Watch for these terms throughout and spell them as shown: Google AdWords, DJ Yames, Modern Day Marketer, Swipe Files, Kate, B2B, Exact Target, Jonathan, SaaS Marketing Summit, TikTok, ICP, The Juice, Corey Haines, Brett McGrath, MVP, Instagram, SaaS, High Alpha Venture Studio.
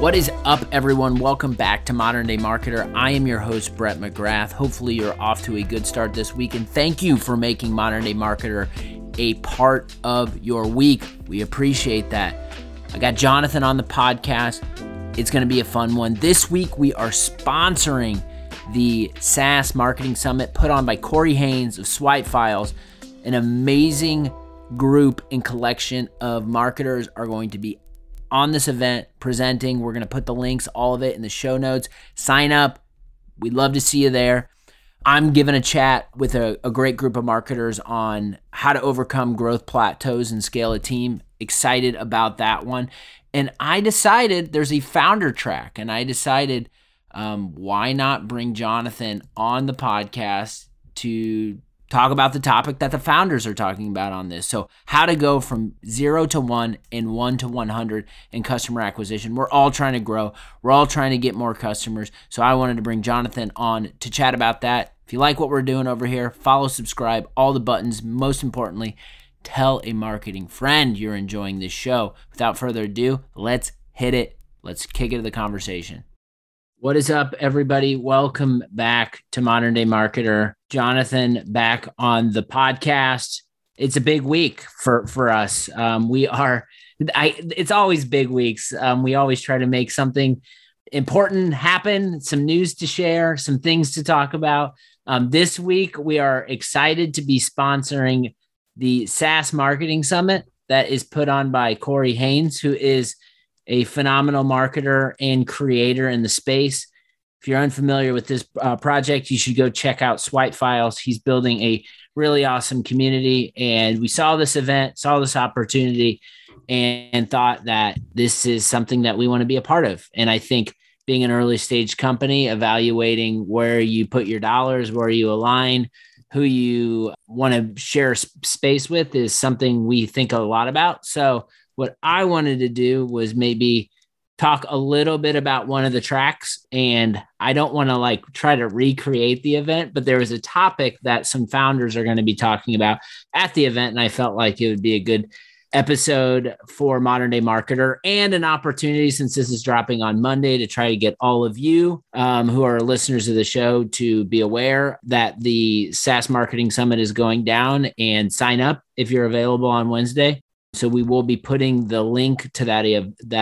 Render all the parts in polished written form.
What is up, everyone? Welcome back to Modern Day Marketer. I am your host, Brett McGrath. Hopefully you're off to a good start this week, and thank you for making Modern Day Marketer a part of your week. We appreciate that. I got Jonathan on the podcast. It's going to be a fun one. This week we are sponsoring the SaaS Marketing Summit put on by Corey Haines of Swipe Files. An amazing group and collection of marketers are going to be on this event presenting. We're going to put the links, all of it, in the show notes. Sign up. We'd love to see you there. I'm giving a chat with a great group of marketers on how to overcome growth plateaus and scale a team. Excited about that one. And I decided there's a founder track, and I decided why not bring Jonathan on the podcast to talk about the topic that the founders are talking about on this. So how to go from 0 to 1 and 1 to 100 in customer acquisition. We're all trying to grow. We're all trying to get more customers. So I wanted to bring Jonathan on to chat about that. If you like what we're doing over here, follow, subscribe, all the buttons. Most importantly, tell a marketing friend you're enjoying this show. Without further ado, let's hit it. Let's kick into the conversation. What is up, everybody? Welcome back to Modern Day Marketer. Jonathan back on the podcast. It's a big week for us. It's always big weeks. We always try to make something important happen, some news to share, some things to talk about. This week, we are excited to be sponsoring the SaaS Marketing Summit that is put on by Corey Haines, who is a phenomenal marketer and creator in the space. If you're unfamiliar with this project, you should go check out Swipe Files. He's building a really awesome community. And we saw this event, saw this opportunity, and thought that this is something that we want to be a part of. And I think being an early stage company, evaluating where you put your dollars, where you align, who you want to share space with is something we think a lot about. So what I wanted to do was maybe talk a little bit about one of the tracks, and I don't want to try to recreate the event, but there was a topic that some founders are going to be talking about at the event. And I felt like it would be a good episode for Modern Day Marketer and an opportunity, since this is dropping on Monday, to try to get all of you who are listeners of the show to be aware that the SaaS Marketing Summit is going down, and sign up if you're available on Wednesday. So we will be putting the link to that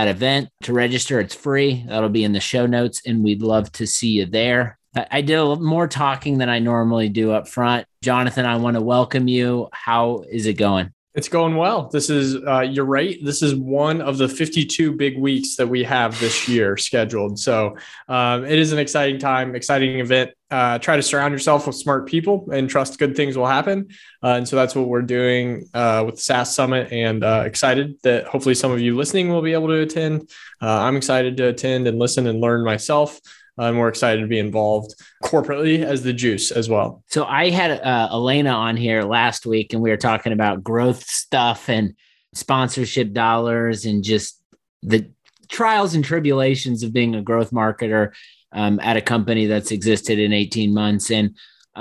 event to register. It's free. That'll be in the show notes, and we'd love to see you there. I did a little more talking than I normally do up front. Jonathan, I want to welcome you. How is it going? It's going well. This is, you're right. This is one of the 52 big weeks that we have this year scheduled. So it is an exciting time, exciting event. Try to surround yourself with smart people and trust good things will happen. And so that's what we're doing with the SaaS Summit, and excited that hopefully some of you listening will be able to attend. I'm excited to attend and listen and learn myself. And we're excited to be involved corporately as the Juice as well. So I had Elena on here last week, and we were talking about growth stuff and sponsorship dollars and just the trials and tribulations of being a growth marketer at a company that's existed in 18 months. And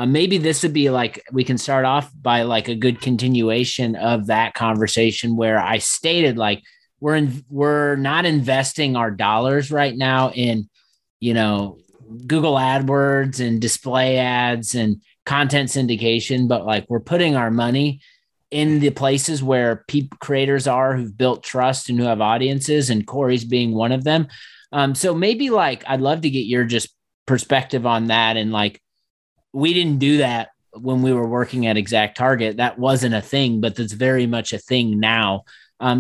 maybe this would be we can start off by a good continuation of that conversation, where I stated we're not investing our dollars right now in, Google AdWords and display ads and content syndication, but we're putting our money in the places where creators are who've built trust and who have audiences, and Corey's being one of them. So maybe I'd love to get your just perspective on that. And we didn't do that when we were working at Exact Target. That wasn't a thing, but that's very much a thing now.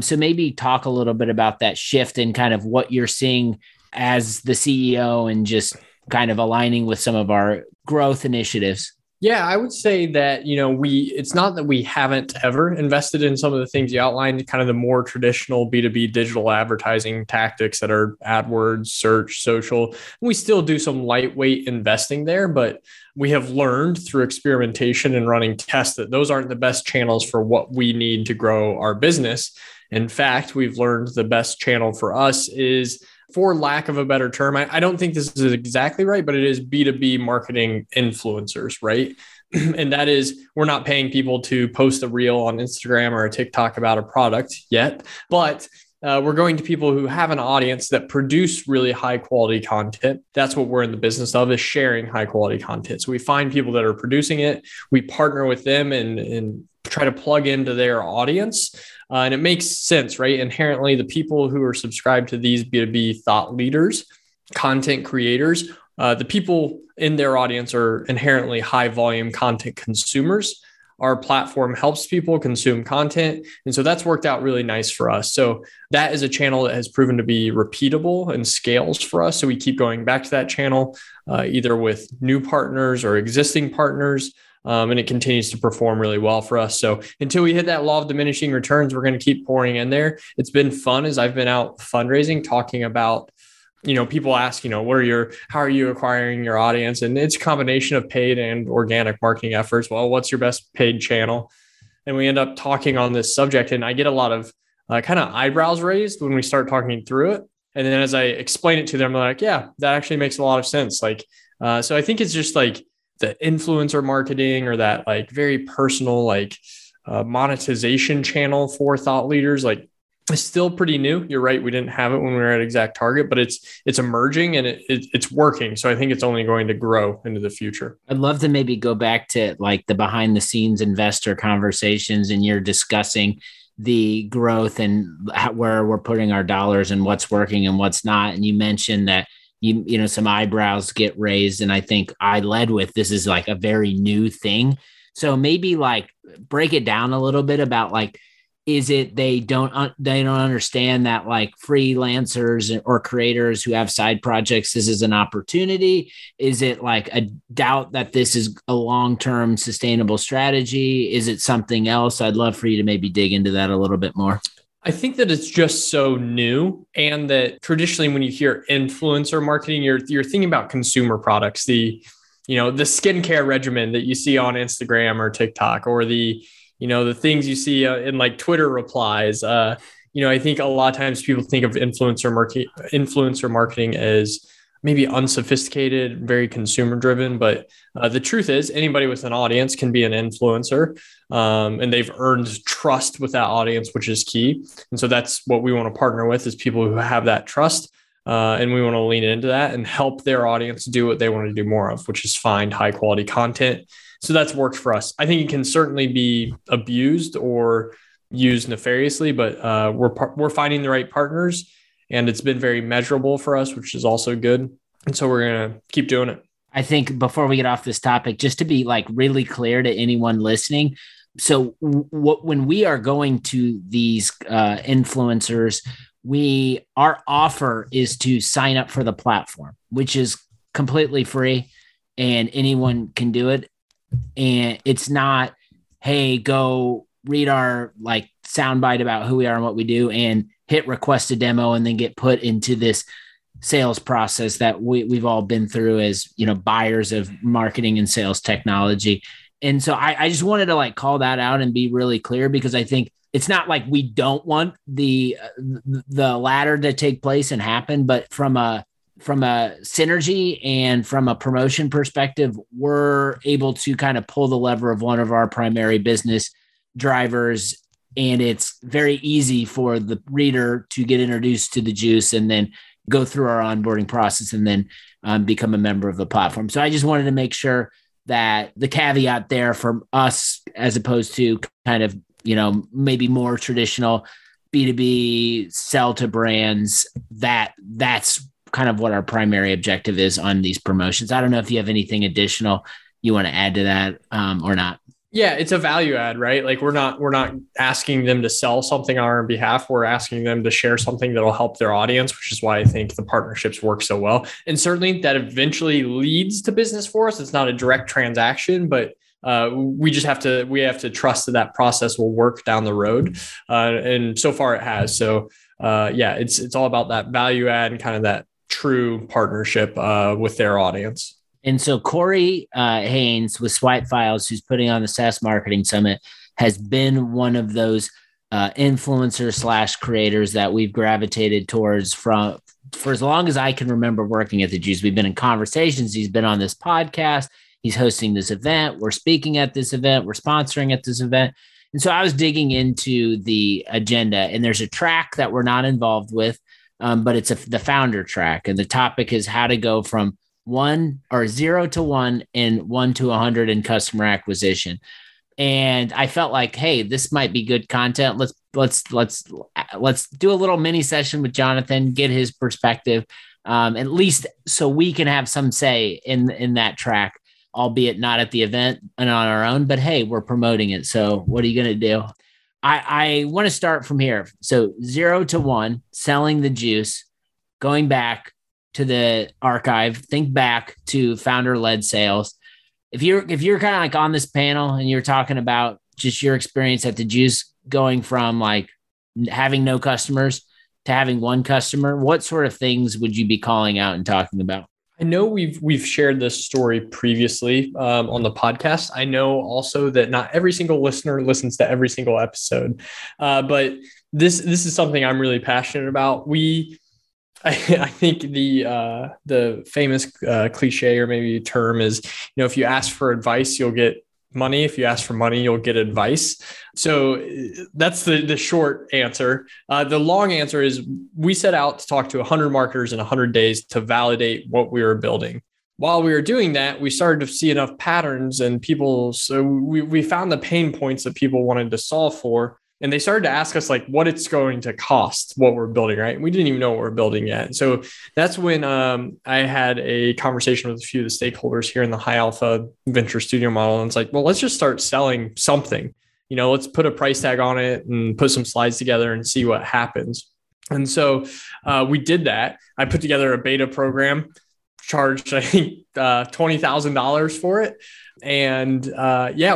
So maybe talk a little bit about that shift and kind of what you're seeing as the CEO, and just kind of aligning with some of our growth initiatives. Yeah, I would say that, it's not that we haven't ever invested in some of the things you outlined, kind of the more traditional B2B digital advertising tactics that are AdWords, search, social. We still do some lightweight investing there, but we have learned through experimentation and running tests that those aren't the best channels for what we need to grow our business. In fact, we've learned the best channel for us is, for lack of a better term, I don't think this is exactly right, but it is B2B marketing influencers, right? And that is, we're not paying people to post a reel on Instagram or a TikTok about a product yet, but We're going to people who have an audience that produce really high quality content. That's what we're in the business of, is sharing high quality content. So we find people that are producing it. We partner with them and try to plug into their audience. And it makes sense, right? Inherently, the people who are subscribed to these B2B thought leaders, content creators, the people in their audience are inherently high volume content consumers. Our platform helps people consume content. And so that's worked out really nice for us. So that is a channel that has proven to be repeatable and scales for us. So we keep going back to that channel, either with new partners or existing partners. And it continues to perform really well for us. So until we hit that law of diminishing returns, we're going to keep pouring in there. It's been fun as I've been out fundraising, talking about, people ask, how are you acquiring your audience? And it's a combination of paid and organic marketing efforts. Well, what's your best paid channel? And we end up talking on this subject. And I get a lot of kind of eyebrows raised when we start talking through it. And then as I explain it to them, they're like, yeah, that actually makes a lot of sense. So I think it's just like the influencer marketing or that very personal, monetization channel for thought leaders. It's still pretty new. You're right. We didn't have it when we were at Exact Target, but it's emerging and it's working. So I think it's only going to grow into the future. I'd love to maybe go back to the behind the scenes investor conversations, and you're discussing the growth and where we're putting our dollars and what's working and what's not. And you mentioned that you know, some eyebrows get raised. And I think I led with, this is a very new thing. So maybe break it down a little bit about is it they don't understand that freelancers or creators who have side projects, this is an opportunity? Is it a doubt that this is a long-term sustainable strategy? Is it something else? I'd love for you to maybe dig into that a little bit more. I think that it's just so new, and that traditionally when you hear influencer marketing, you're thinking about consumer products, the skincare regimen that you see on Instagram or TikTok, or the things you see in Twitter replies. I think a lot of times people think of influencer marketing as maybe unsophisticated, very consumer driven. But the truth is, anybody with an audience can be an influencer, and they've earned trust with that audience, which is key. And so that's what we want to partner with, is people who have that trust. And we want to lean into that and help their audience do what they want to do more of, which is find high quality content. So that's worked for us. I think it can certainly be abused or used nefariously, but we're finding the right partners, and it's been very measurable for us, which is also good. And so we're going to keep doing it. I think before we get off this topic, just to be really clear to anyone listening. So when we are going to these influencers, our offer is to sign up for the platform, which is completely free and anyone can do it. And it's not, hey, go read our soundbite about who we are and what we do and hit request a demo and then get put into this sales process that we've all been through as, buyers of marketing and sales technology. And so I just wanted to call that out and be really clear, because I think it's not we don't want the latter to take place and happen, but from a synergy and from a promotion perspective, we're able to kind of pull the lever of one of our primary business drivers. And it's very easy for the reader to get introduced to the Juice and then go through our onboarding process and then become a member of the platform. So I just wanted to make sure that the caveat there from us, as opposed to kind of maybe more traditional B2B sell to brands, that's kind of what our primary objective is on these promotions. I don't know if you have anything additional you want to add to that or not. Yeah, it's a value add, right? We're not asking them to sell something on our behalf. We're asking them to share something that'll help their audience, which is why I think the partnerships work so well. And certainly that eventually leads to business for us. It's not a direct transaction, but we have to trust that process will work down the road. And so far it has. So it's all about that value add and kind of that true partnership with their audience. And so Corey Haines with Swipe Files, who's putting on the SaaS Marketing Summit, has been one of those influencers / creators that we've gravitated towards for as long as I can remember working at the Juice. We've been in conversations. He's been on this podcast. He's hosting this event. We're speaking at this event. We're sponsoring at this event. And so I was digging into the agenda, and there's a track that we're not involved with, but it's the founder track. And the topic is how to go from 0 to 1 and 1 to 100 in customer acquisition. And I felt like, hey, this might be good content. Let's do a little mini session with Jonathan, get his perspective, at least so we can have some say in that track, albeit not at the event and on our own, but hey, we're promoting it. So what are you going to do? I want to start from here. So 0 to 1, selling the juice, going back to the archive, think back to founder-led sales. If you're kind of like on this panel and you're talking about just your experience at the Juice, going from like having no customers to having one customer, what sort of things would you be calling out and talking about? I know we've shared this story previously on the podcast. I know also that not every single listener listens to every single episode, but this is something I'm really passionate about. I think the famous cliche or maybe term is, you know, if you ask for advice, you'll get money. If you ask for money, you'll get advice. So that's the short answer. The long answer is we set out to talk to 100 marketers in 100 days to validate what we were building. While we were doing that, we started to see enough patterns and people. So we found the pain points that people wanted to solve for. And they started to ask us like what it's going to cost, what we're building, right? And we didn't even know what we're building yet. So that's when I had a conversation with a few of the stakeholders here in the High Alpha Venture Studio model. And it's like, well, let's just start selling something. You know, let's put a price tag on it and put some slides together and see what happens. And so we did that. I put together a beta program, charged, I think, $20,000 for it. And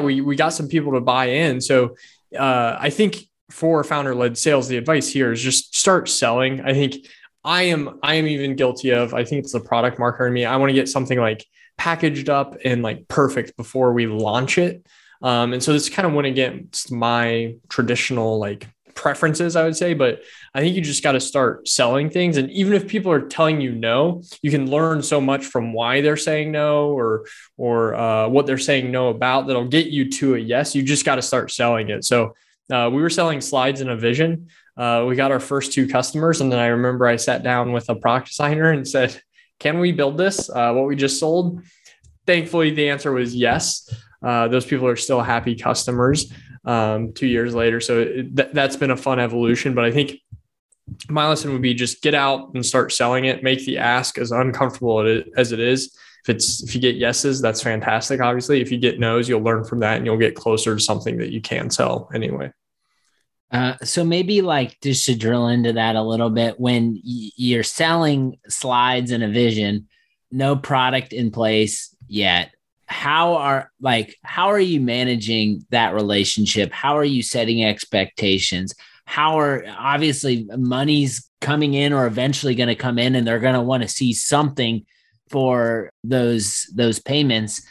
we got some people to buy in. So I think for founder-led sales, the advice here is just start selling. I think I am even guilty of, I think it's the product marketer in me. I want to get something like packaged up and like perfect before we launch it. And so this kind of went against my traditional like preferences, I would say, but I think you just got to start selling things. And even if people are telling you no, you can learn so much from why they're saying no or what they're saying no about that'll get you to a yes. You just got to start selling it. So we were selling slides and a vision. We got our first 2 customers. And then I remember I sat down with a product designer and said, can we build this? What we just sold? Thankfully, the answer was yes. Those people are still happy customers 2 years later. So that's been a fun evolution, but I think my lesson would be just get out and start selling it, make the ask as uncomfortable as it is. If you get yeses, that's fantastic. Obviously, if you get no's, you'll learn from that and you'll get closer to something that you can sell anyway. So maybe like just to drill into that a little bit, when you're selling slides and a vision, no product in place yet, how are you managing that relationship? How are you setting expectations? How are, obviously money's coming in or eventually going to come in, and they're going to want to see something for those payments.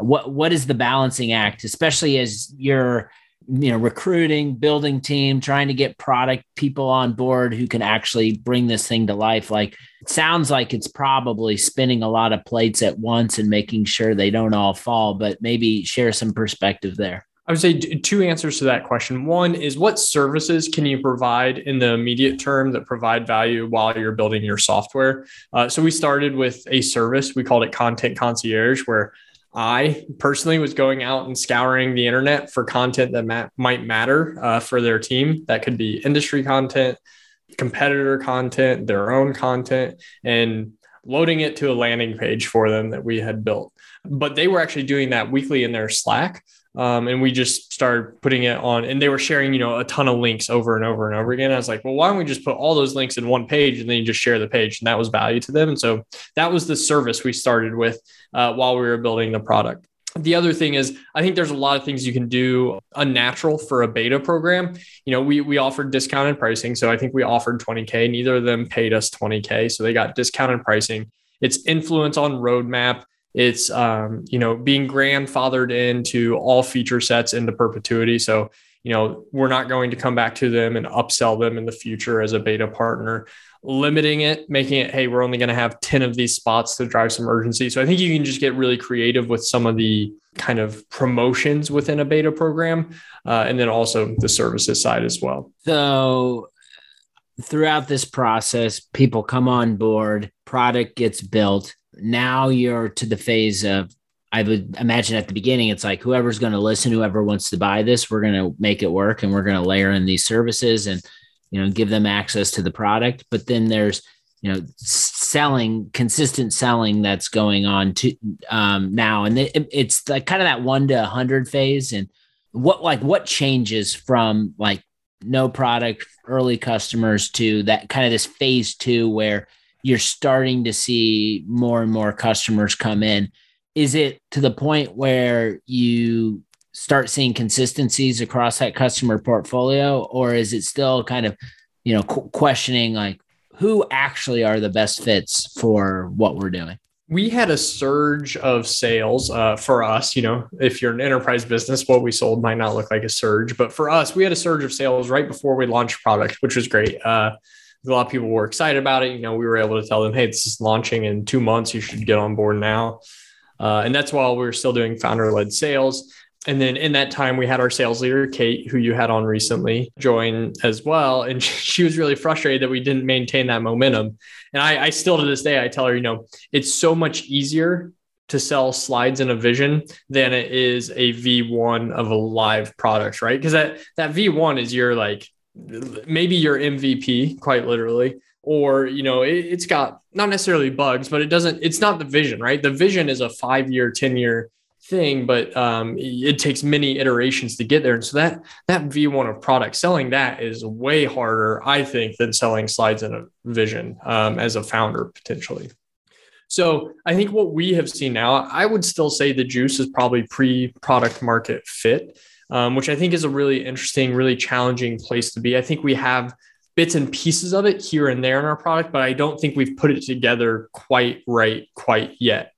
What is the balancing act, especially as you're, you know, recruiting, building team, trying to get product people on board who can actually bring this thing to life? Like, it sounds like it's probably spinning a lot of plates at once and making sure they don't all fall, but maybe share some perspective there. I would say 2 answers to that question. One is, what services can you provide in the immediate term that provide value while you're building your software? So we started with a service, we called it Content Concierge, where I personally was going out and scouring the internet for content that might matter for their team. That could be industry content, competitor content, their own content, and loading it to a landing page for them that we had built. But they were actually doing that weekly in their Slack. And we just started putting it on, and they were sharing, you know, a ton of links over and over and over again. I was like, well, why don't we just put all those links in one page and then you just share the page? And that was value to them. And so that was the service we started with while we were building the product. The other thing is, I think there's a lot of things you can do unnatural for a beta program. You know, we offered discounted pricing. So I think we offered $20,000. Neither of them paid us $20,000. So they got discounted pricing. It's influence on roadmap. It's, being grandfathered into all feature sets into perpetuity. So, You know, we're not going to come back to them and upsell them in the future as a beta partner. Limiting it, making it, hey, we're only going to have 10 of these spots to drive some urgency. So I think you can just get really creative with some of the kind of promotions within a beta program, and then also the services side as well. So throughout this process, people come on board, product gets built. Now you're to the phase of, I would imagine at the beginning, it's like whoever's going to listen, whoever wants to buy this, we're going to make it work and we're going to layer in these services and, you know, give them access to the product. But then there's, you know, selling, consistent selling that's going on to now. And it's like kind of that 1 to 100 phase. And what changes from like no product, early customers to that kind of this phase 2 where you're starting to see more and more customers come in? Is it to the point where you start seeing consistencies across that customer portfolio, or is it still kind of, you know, questioning like who actually are the best fits for what we're doing? We had a surge of sales for us. You know, if you're an enterprise business, what we sold might not look like a surge, but for us, we had a surge of sales right before we launched product, which was great. A lot of people were excited about it. You know, we were able to tell them, hey, this is launching in 2 months. You should get on board now. And that's while we were still doing founder-led sales. And then in that time, we had our sales leader, Kate, who you had on recently, join as well. And she was really frustrated that we didn't maintain that momentum. And I still, to this day, I tell her, you know, it's so much easier to sell slides in a vision than it is a V1 of a live product, right? Because that V1 is your, like, maybe your MVP, quite literally. Or, you know, it's got not necessarily bugs, but it's not the vision, right? The vision is a 5-year, 10-year thing, but it takes many iterations to get there. And so that V1 of product, selling that is way harder, I think, than selling slides in a vision as a founder potentially. So I think what we have seen now, I would still say the juice is probably pre-product market fit, which I think is a really interesting, really challenging place to be. I think we have bits and pieces of it here and there in our product, but I don't think we've put it together quite right, quite yet.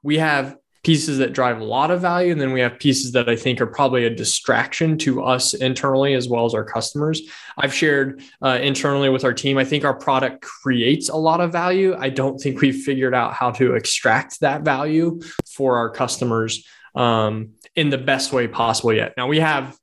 We have pieces that drive a lot of value, and then we have pieces that I think are probably a distraction to us internally as well as our customers. I've shared internally with our team, I think our product creates a lot of value. I don't think we've figured out how to extract that value for our customers in the best way possible yet. Now we have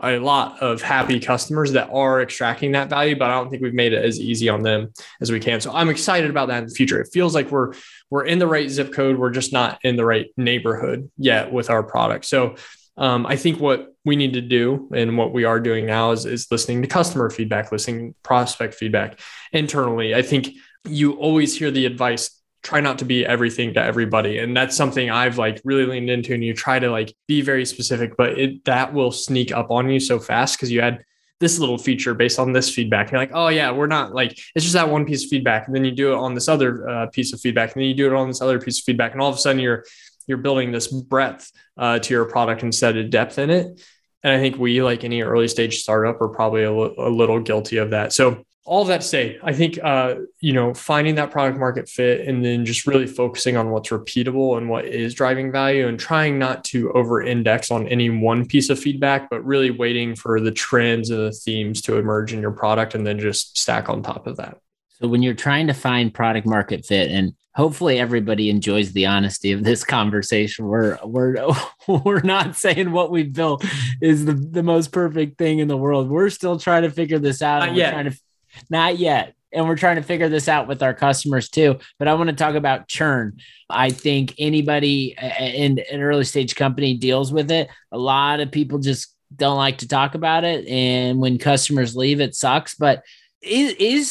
a lot of happy customers that are extracting that value, but I don't think we've made it as easy on them as we can. So I'm excited about that in the future. It feels like we're in the right zip code. We're just not in the right neighborhood yet with our product. So I think what we need to do and what we are doing now is listening to customer feedback, listening to prospect feedback internally. I think you always hear the advice, try not to be everything to everybody. And that's something I've like really leaned into, and you try to like be very specific, but that will sneak up on you so fast because you had this little feature based on this feedback. And you're like, oh yeah, we're not like, it's just that one piece of feedback. And then you do it on this other piece of feedback. And then you do it on this other piece of feedback. And all of a sudden you're building this breadth to your product instead of depth in it. And I think we, like any early stage startup, are probably a little guilty of that. So all that to say, I think, you know, finding that product market fit and then just really focusing on what's repeatable and what is driving value and trying not to over-index on any one piece of feedback, but really waiting for the trends and the themes to emerge in your product and then just stack on top of that. So when you're trying to find product market fit, and hopefully everybody enjoys the honesty of this conversation, we're not saying what we've built is the most perfect thing in the world. We're still trying to figure this out. Not yet. And we're trying to figure this out with our customers too. But I want to talk about churn. I think anybody in an early stage company deals with it. A lot of people just don't like to talk about it. And when customers leave, it sucks. But is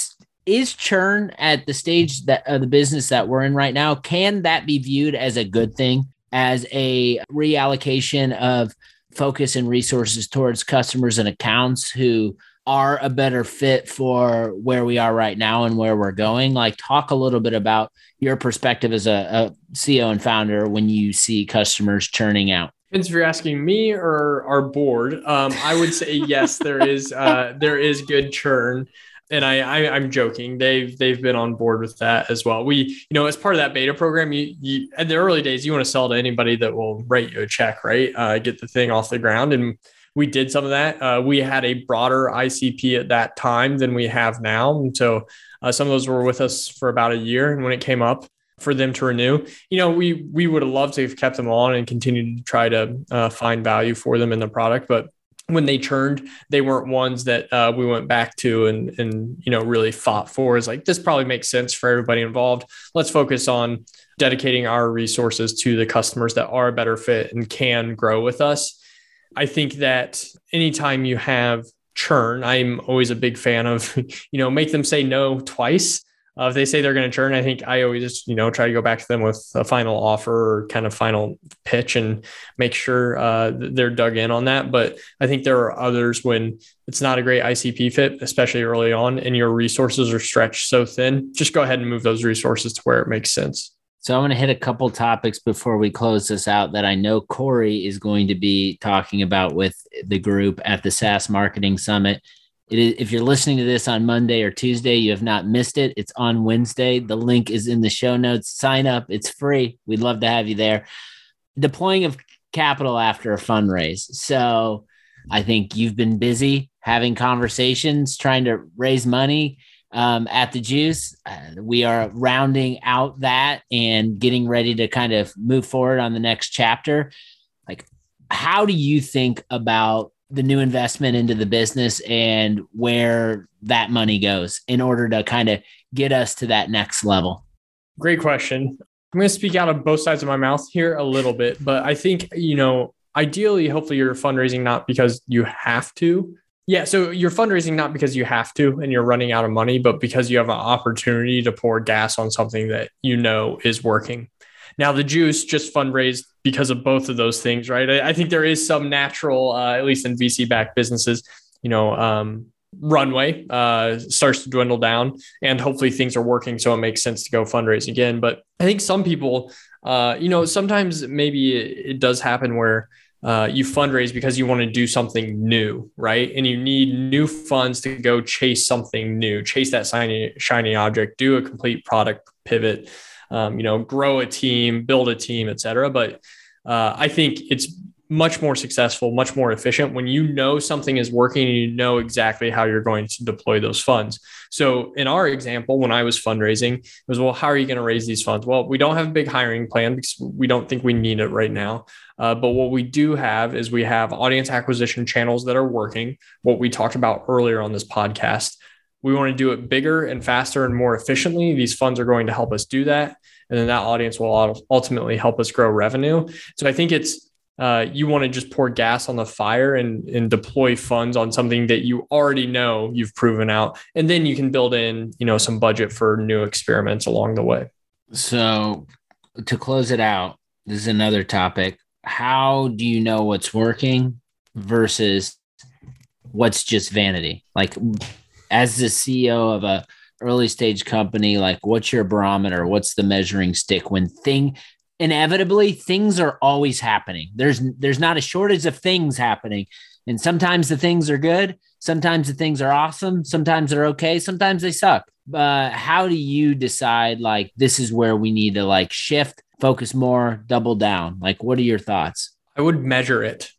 churn at the stage that of the business that we're in right now, can that be viewed as a good thing, as a reallocation of focus and resources towards customers and accounts who are a better fit for where we are right now and where we're going? Like, talk a little bit about your perspective as a CEO and founder when you see customers churning out. Vince, if you're asking me or our board, I would say yes, there is good churn. And I'm joking. They've been on board with that as well. We, you know, as part of that beta program, you at the early days, you want to sell to anybody that will write you a check, right? Get the thing off the ground. And we did some of that. We had a broader ICP at that time than we have now. And so some of those were with us for about a year. And when it came up for them to renew, you know, we would have loved to have kept them on and continued to try to find value for them in the product. But when they churned, they weren't ones that we went back to and you know, really fought for. Is like, this probably makes sense for everybody involved. Let's focus on dedicating our resources to the customers that are a better fit and can grow with us. I think that anytime you have churn, I'm always a big fan of, you know, make them say no twice. If they say they're going to churn, I think I always just, you know, try to go back to them with a final offer or kind of final pitch and make sure they're dug in on that. But I think there are others when it's not a great ICP fit, especially early on, and your resources are stretched so thin, just go ahead and move those resources to where it makes sense. So I'm going to hit a couple topics before we close this out that I know Corey is going to be talking about with the group at the SaaS Marketing Summit. If you're listening to this on Monday or Tuesday, you have not missed it. It's on Wednesday. The link is in the show notes. Sign up. It's free. We'd love to have you there. Deploying of capital after a fundraise. So I think you've been busy having conversations, trying to raise money at The Juice. We are rounding out that and getting ready to kind of move forward on the next chapter. Like, how do you think about the new investment into the business and where that money goes in order to kind of get us to that next level? Great question. I'm going to speak out of both sides of my mouth here a little bit, but I think, you know, ideally, hopefully you're fundraising not because you have to. Yeah. So you're fundraising not because you have to and you're running out of money, but because you have an opportunity to pour gas on something that you know is working. Now, The Juice just fundraised because of both of those things, right? I think there is some natural, at least in VC-backed businesses, you know, runway starts to dwindle down and hopefully things are working. So it makes sense to go fundraise again. But I think some people, you know, sometimes maybe it does happen where you fundraise because you want to do something new, right? And you need new funds to go chase something new, chase that shiny object, do a complete product pivot, you know, grow a team, build a team, et cetera. But I think it's much more successful, much more efficient when you know something is working and you know exactly how you're going to deploy those funds. So in our example, when I was fundraising, it was, well, how are you going to raise these funds? Well, we don't have a big hiring plan because we don't think we need it right now. But what we do have is we have audience acquisition channels that are working, what we talked about earlier on this podcast. We want to do it bigger and faster and more efficiently. These funds are going to help us do that. And then that audience will ultimately help us grow revenue. So I think it's, you want to just pour gas on the fire and deploy funds on something that you already know you've proven out. And then you can build in, you know, some budget for new experiments along the way. So to close it out, this is another topic. How do you know what's working versus what's just vanity? Like, as the CEO of a early stage company, like, what's your barometer? What's the measuring stick when inevitably things are always happening? There's not a shortage of things happening. And sometimes the things are good. Sometimes the things are awesome. Sometimes they're okay. Sometimes they suck. How do you decide, like, this is where we need to, like, shift, focus more, double down? Like, what are your thoughts? I would measure it.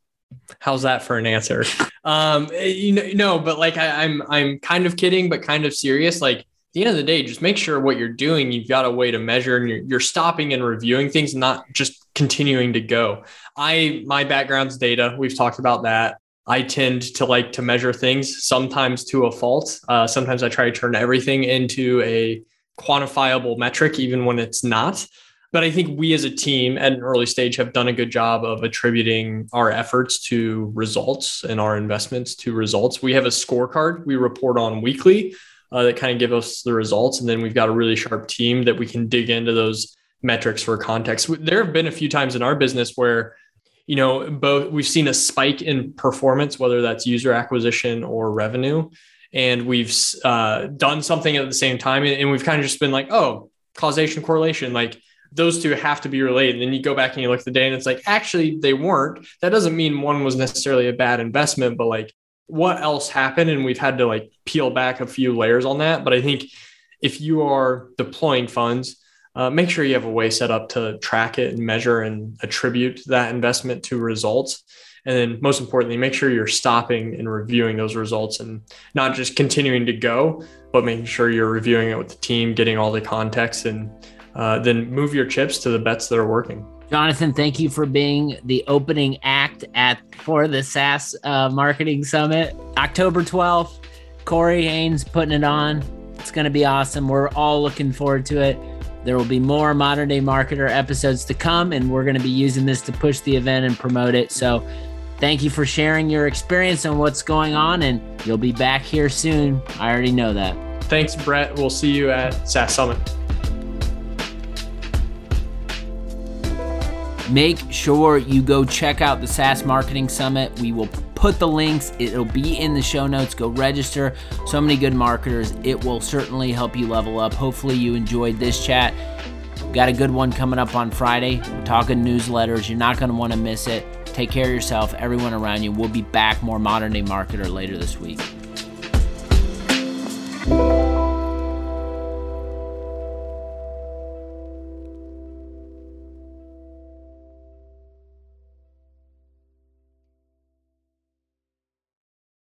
How's that for an answer? You know, no, but like I'm kind of kidding, but kind of serious. Like, at the end of the day, just make sure what you're doing, you've got a way to measure, and you're stopping and reviewing things, not just continuing to go. My background's data. We've talked about that. I tend to like to measure things sometimes to a fault. Sometimes I try to turn everything into a quantifiable metric, even when it's not. But I think we as a team at an early stage have done a good job of attributing our efforts to results and our investments to results. We have a scorecard we report on weekly that kind of give us the results. And then we've got a really sharp team that we can dig into those metrics for context. There have been a few times in our business where, you know, both we've seen a spike in performance, whether that's user acquisition or revenue. And we've done something at the same time. And we've kind of just been like, oh, causation, correlation, like, those two have to be related. And then you go back and you look at the data and it's like, actually, they weren't. That doesn't mean one was necessarily a bad investment, but like, what else happened? And we've had to like peel back a few layers on that. But I think if you are deploying funds, Make sure you have a way set up to track it and measure and attribute that investment to results. And then most importantly, make sure you're stopping and reviewing those results and not just continuing to go, but making sure you're reviewing it with the team, getting all the context, and then move your chips to the bets that are working. Jonathan, thank you for being the opening act for the SaaS Marketing Summit, October 12th. Corey Haines putting it on. It's going to be awesome. We're all looking forward to it. There will be more Modern Day Marketer episodes to come, and we're going to be using this to push the event and promote it. So thank you for sharing your experience and what's going on, and you'll be back here soon. I already know that. Thanks, Brett. We'll see you at SaaS Summit. Make sure you go check out the SaaS Marketing Summit. We will put the links. It'll be in the show notes. Go register. So many good marketers. It will certainly help you level up. Hopefully you enjoyed this chat. We've got a good one coming up on Friday. We're talking newsletters. You're not going to want to miss it. Take care of yourself, everyone around you. We'll be back, more Modern Day Marketer later this week.